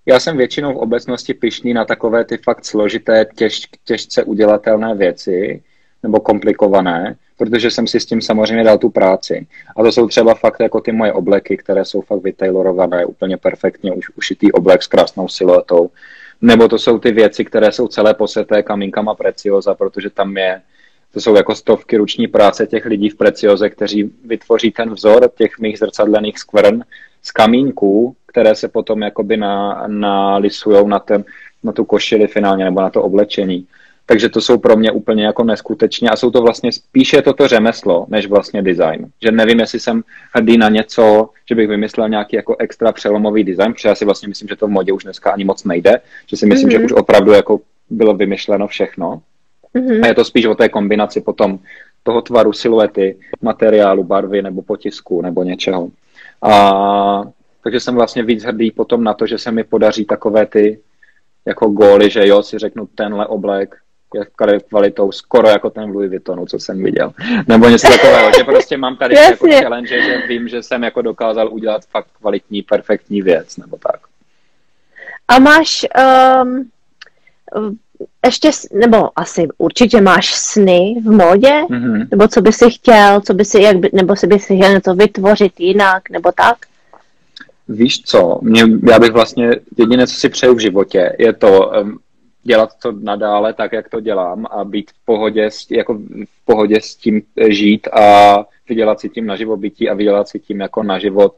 já jsem většinou v obecnosti pyšný na takové ty fakt složité, těž, těžce udělatelné věci, nebo komplikované, protože jsem si s tím samozřejmě dal tu práci. A to jsou třeba fakt jako ty moje obleky, které jsou fakt vytailorované, úplně perfektně už ušitý oblek s krásnou siluetou. Nebo to jsou ty věci, které jsou celé poseté kamínkama Precioza, protože tam je, to jsou jako stovky ruční práce těch lidí v Precioze, kteří vytvoří ten vzor těch mých zrcadlených skvrn z kamínků, které se potom jakoby na, nalisujou na, ten, na tu košili finálně, nebo na to oblečení. Takže to jsou pro mě úplně jako neskutečně a jsou to vlastně spíše toto řemeslo, než vlastně design. Že nevím, jestli jsem hrdý na něco, že bych vymyslel nějaký jako extra přelomový design, protože já si vlastně myslím, že to v modě už dneska ani moc nejde, že si myslím, mm-hmm. že už opravdu jako bylo vymyšleno všechno. Mm-hmm. A je to spíš o té kombinaci potom toho tvaru, siluety, materiálu, barvy nebo potisku nebo něčeho. A takže jsem vlastně víc hrdý potom na to, že se mi podaří takové ty jako góly, že jo, si řeknu tenhle oblek, kvalitou skoro jako ten Louis Vuittonu, co jsem viděl. Nebo něco takového, že prostě mám tady jako challenge, že vím, že jsem jako dokázal udělat fakt kvalitní, perfektní věc, nebo tak. A máš um, ještě, nebo asi určitě máš sny v modě? Mm-hmm. Nebo co by si chtěl, co by si, jak by, nebo si by si chtěl něco vytvořit jinak, nebo tak? Víš co, mě, já bych vlastně, jediné, co si přeju v životě, je to... Um, dělat to nadále tak, jak to dělám a být v pohodě, jako v pohodě s tím žít a vydělat si tím na živobytí a vydělat si tím jako na život,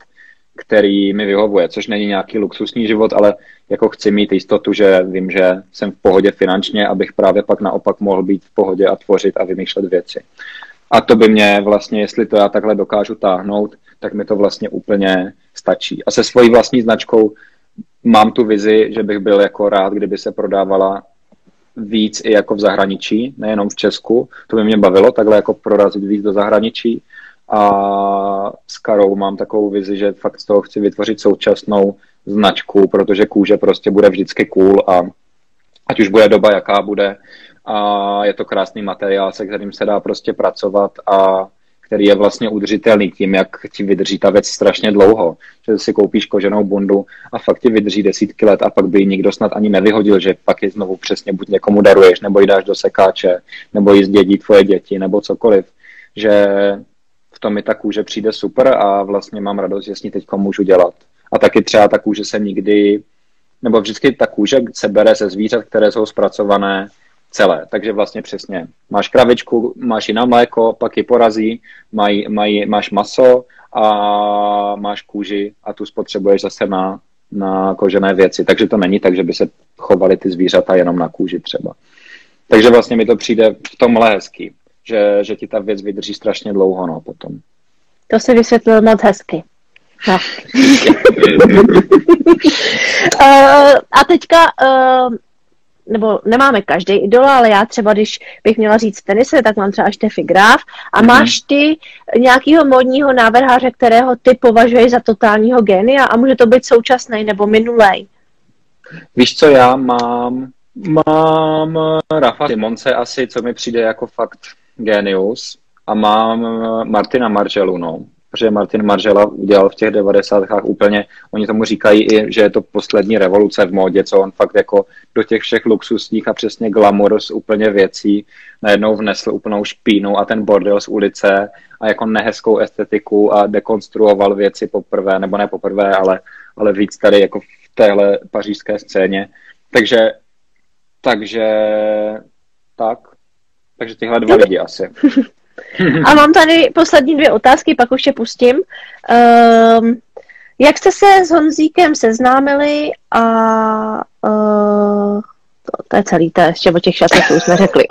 který mi vyhovuje, což není nějaký luxusní život, ale jako chci mít jistotu, že vím, že jsem v pohodě finančně, abych právě pak naopak mohl být v pohodě a tvořit a vymýšlet věci. A to by mě vlastně, jestli to já takhle dokážu táhnout, tak mi to vlastně úplně stačí. A se svojí vlastní značkou mám tu vizi, že bych byl jako rád, kdyby se prodávala víc i jako v zahraničí, nejenom v Česku. To by mě bavilo, takhle jako prorazit víc do zahraničí. A s Karou mám takovou vizi, že fakt z toho chci vytvořit současnou značku, protože kůže prostě bude vždycky cool a ať už bude doba, jaká bude. A je to krásný materiál, se kterým se dá prostě pracovat a který je vlastně udržitelný tím, jak ti vydrží ta věc strašně dlouho. Že si koupíš koženou bundu a fakt ti vydrží desítky let a pak by ji nikdo snad ani nevyhodil, že pak ji znovu přesně buď někomu daruješ, nebo ji dáš do sekáče, nebo ji zdědí tvoje děti, nebo cokoliv. Že v tom mi ta kůže přijde super a vlastně mám radost, že s ní teď můžu dělat. A taky třeba ta kůže se nikdy, nebo vždycky ta kůže se bere ze zvířat, které jsou zpracované celé. Takže vlastně přesně. Máš kravičku, máš ji na mléko, pak ji porazí, maj, maj, máš maso a máš kůži a tu spotřebuješ zase na, na kožené věci. Takže to není tak, že by se chovaly ty zvířata jenom na kůži třeba. Takže vlastně mi to přijde v tomhle hezký, že, že ti ta věc vydrží strašně dlouho, no, potom. To se vysvětlilo moc hezky. No. uh, a teďka... Uh... nebo nemáme každý idola, ale já třeba, když bych měla říct tenise, tak mám třeba Steffi Graf. A mm-hmm. máš ty nějakého módního návrháře, kterého ty považuješ za totálního génia a může to být současný nebo minulej? Víš co, já mám, mám Rafa Simonce asi, co mi přijde jako fakt génius, a mám Martina Maržalunu, protože Martin Margiela udělal v těch devadesátkách úplně, oni tomu říkají i, že je to poslední revoluce v módě, co on fakt jako do těch všech luxusních a přesně glamorous úplně věcí najednou vnesl úplnou špínu a ten bordel z ulice a jako nehezkou estetiku a dekonstruoval věci poprvé, nebo ne poprvé, ale, ale víc tady jako v téhle pařížské scéně. Takže, takže, tak, takže tyhle dva lidi asi. A mám tady poslední dvě otázky, pak už tě pustím. Uh, jak jste se s Honzíkem seznámili a... Uh, to, to je celý, to ještě o těch šatech už jsme řekli.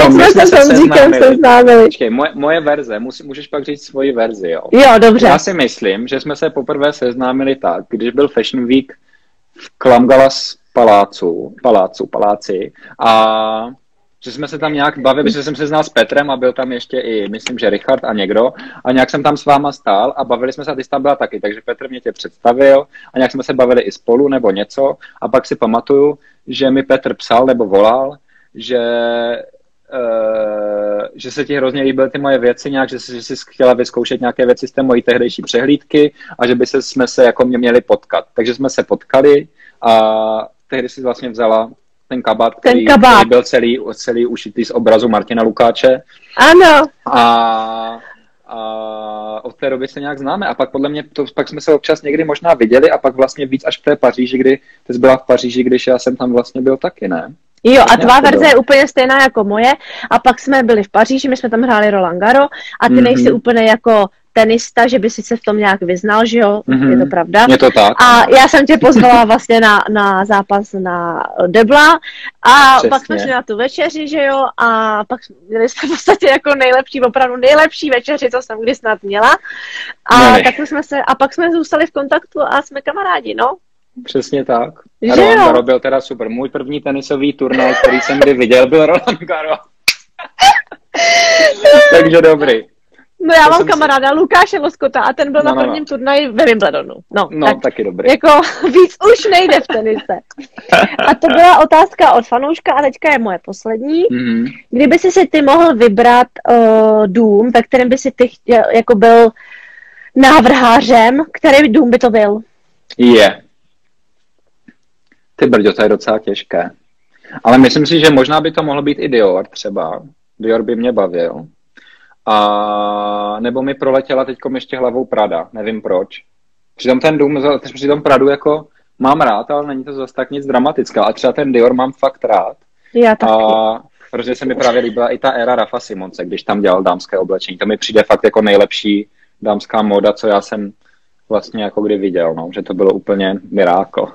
Jak no, jsme se s Honzíkem seznámili? seznámili? Počkej, moje, moje verze, musí, můžeš pak říct svoji verzi, jo? Jo, dobře. Já si myslím, že jsme se poprvé seznámili tak, když byl Fashion Week v Klamgalas palácu, palácu, paláci a... že jsme se tam nějak bavili, že jsem se znal s Petrem a byl tam ještě i, myslím, že Richard a někdo a nějak jsem tam s váma stál a bavili jsme se a ty jsi tam byla taky, takže Petr mě tě představil a nějak jsme se bavili i spolu nebo něco a pak si pamatuju, že mi Petr psal nebo volal, že, uh, že se ti hrozně líbily ty moje věci nějak, že, že jsi chtěla vyzkoušet nějaké věci z té mojí tehdejší přehlídky a že by se, jsme se jako mě měli potkat. Takže jsme se potkali a tehdy si vlastně vzala ten kabát, který, ten kabát. který byl celý, celý ušitý z obrazu Martina Lukáče. Ano. A, a od té doby se nějak známe. A pak podle mě, to, pak jsme se občas někdy možná viděli a pak vlastně víc až v té Paříži, kdy ty jsi byla v Paříži, když já jsem tam vlastně byl taky, ne? Jo, a tvá verze je úplně stejná jako moje. A pak jsme byli v Paříži, my jsme tam hráli Roland Garo a ty mm-hmm. nejsi úplně jako tenista, že by si se v tom nějak vyznal, že jo, mm-hmm. je to pravda. Je to tak. A já jsem tě pozvala vlastně na, na zápas na debla a přesně. Pak jsme šli na tu večeři, že jo, a pak měli jsme v podstatě jako nejlepší, opravdu nejlepší večeři, co jsem kdy snad měla. A, ne, tak jsme se, a pak jsme zůstali v kontaktu a jsme kamarádi, no. Přesně tak. A Roland Garo byl teda super. Můj první tenisový turnaj, který jsem kdy viděl, byl Roland Garo. Takže dobrý. No já to mám kamaráda si... Lukáše Loskota a ten byl no, na prvním no, no. turnaji ve Wimbledonu. No, no tak, taky dobrý. Jako víc už nejde v tenise. A to byla otázka od fanouška a teďka je moje poslední. Mm-hmm. Kdyby jsi si ty mohl vybrat uh, dům, ve kterém by si ty chtěl, jako byl návrhářem, který dům by to byl? Je. Yeah. Ty brďo, to je docela těžké. Ale myslím si, že možná by to mohlo být i Dior třeba. Dior by mě bavil. A nebo mi proletěla teďkom ještě hlavou Prada, nevím proč. Přitom ten dům, přitom Pradu jako mám rád, ale není to zase tak nic dramatické. A třeba ten Dior mám fakt rád. Já taky. A protože se mi právě líbila i ta éra Rafa Simonce, když tam dělal dámské oblečení. To mi přijde fakt jako nejlepší dámská móda, co já jsem vlastně jako kdy viděl, no. Že to bylo úplně mirákl.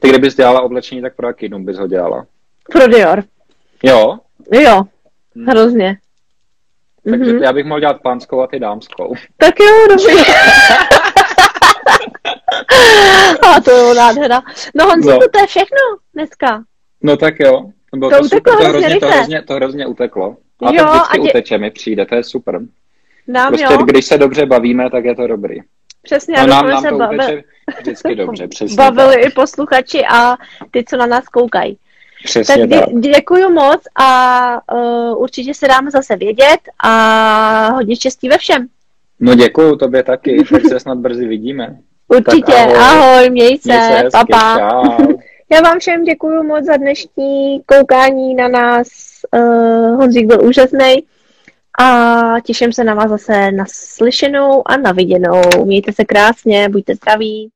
Ty kdybys dělala oblečení, tak pro jaký dům bys ho dělala? Pro Dior. Jo? Jo. Hrozně. Takže mm-hmm. já bych mohl dělat pánskou a ty dámskou. Tak jo, dobrý. A to je nádhera. No Honzíku, no. To je všechno dneska. No tak jo. To, to, uteklo to, hrozně, hrozně, to, hrozně, to hrozně uteklo. A jo, to vždycky a dě... uteče, mi přijde, to je super. Nám, prostě jo. Když se dobře bavíme, tak je to dobrý. Přesně, no, nám, nám se to bavili. Uteče vždycky dobře, přesně. Bavili tak. I posluchači a ty, co na nás koukají. Přesně tak. tak. Dě- děkuju moc a uh, určitě se dáme zase vědět a hodně štěstí ve všem. No děkuju tobě taky, tak se snad brzy vidíme. Určitě, ahoj. ahoj, měj se, měj se hezky, papa. Čau. Já vám všem děkuju moc za dnešní koukání na nás. Uh, Honzík byl úžasný a těším se na vás zase na slyšenou a na viděnou. Mějte se krásně, buďte zdraví.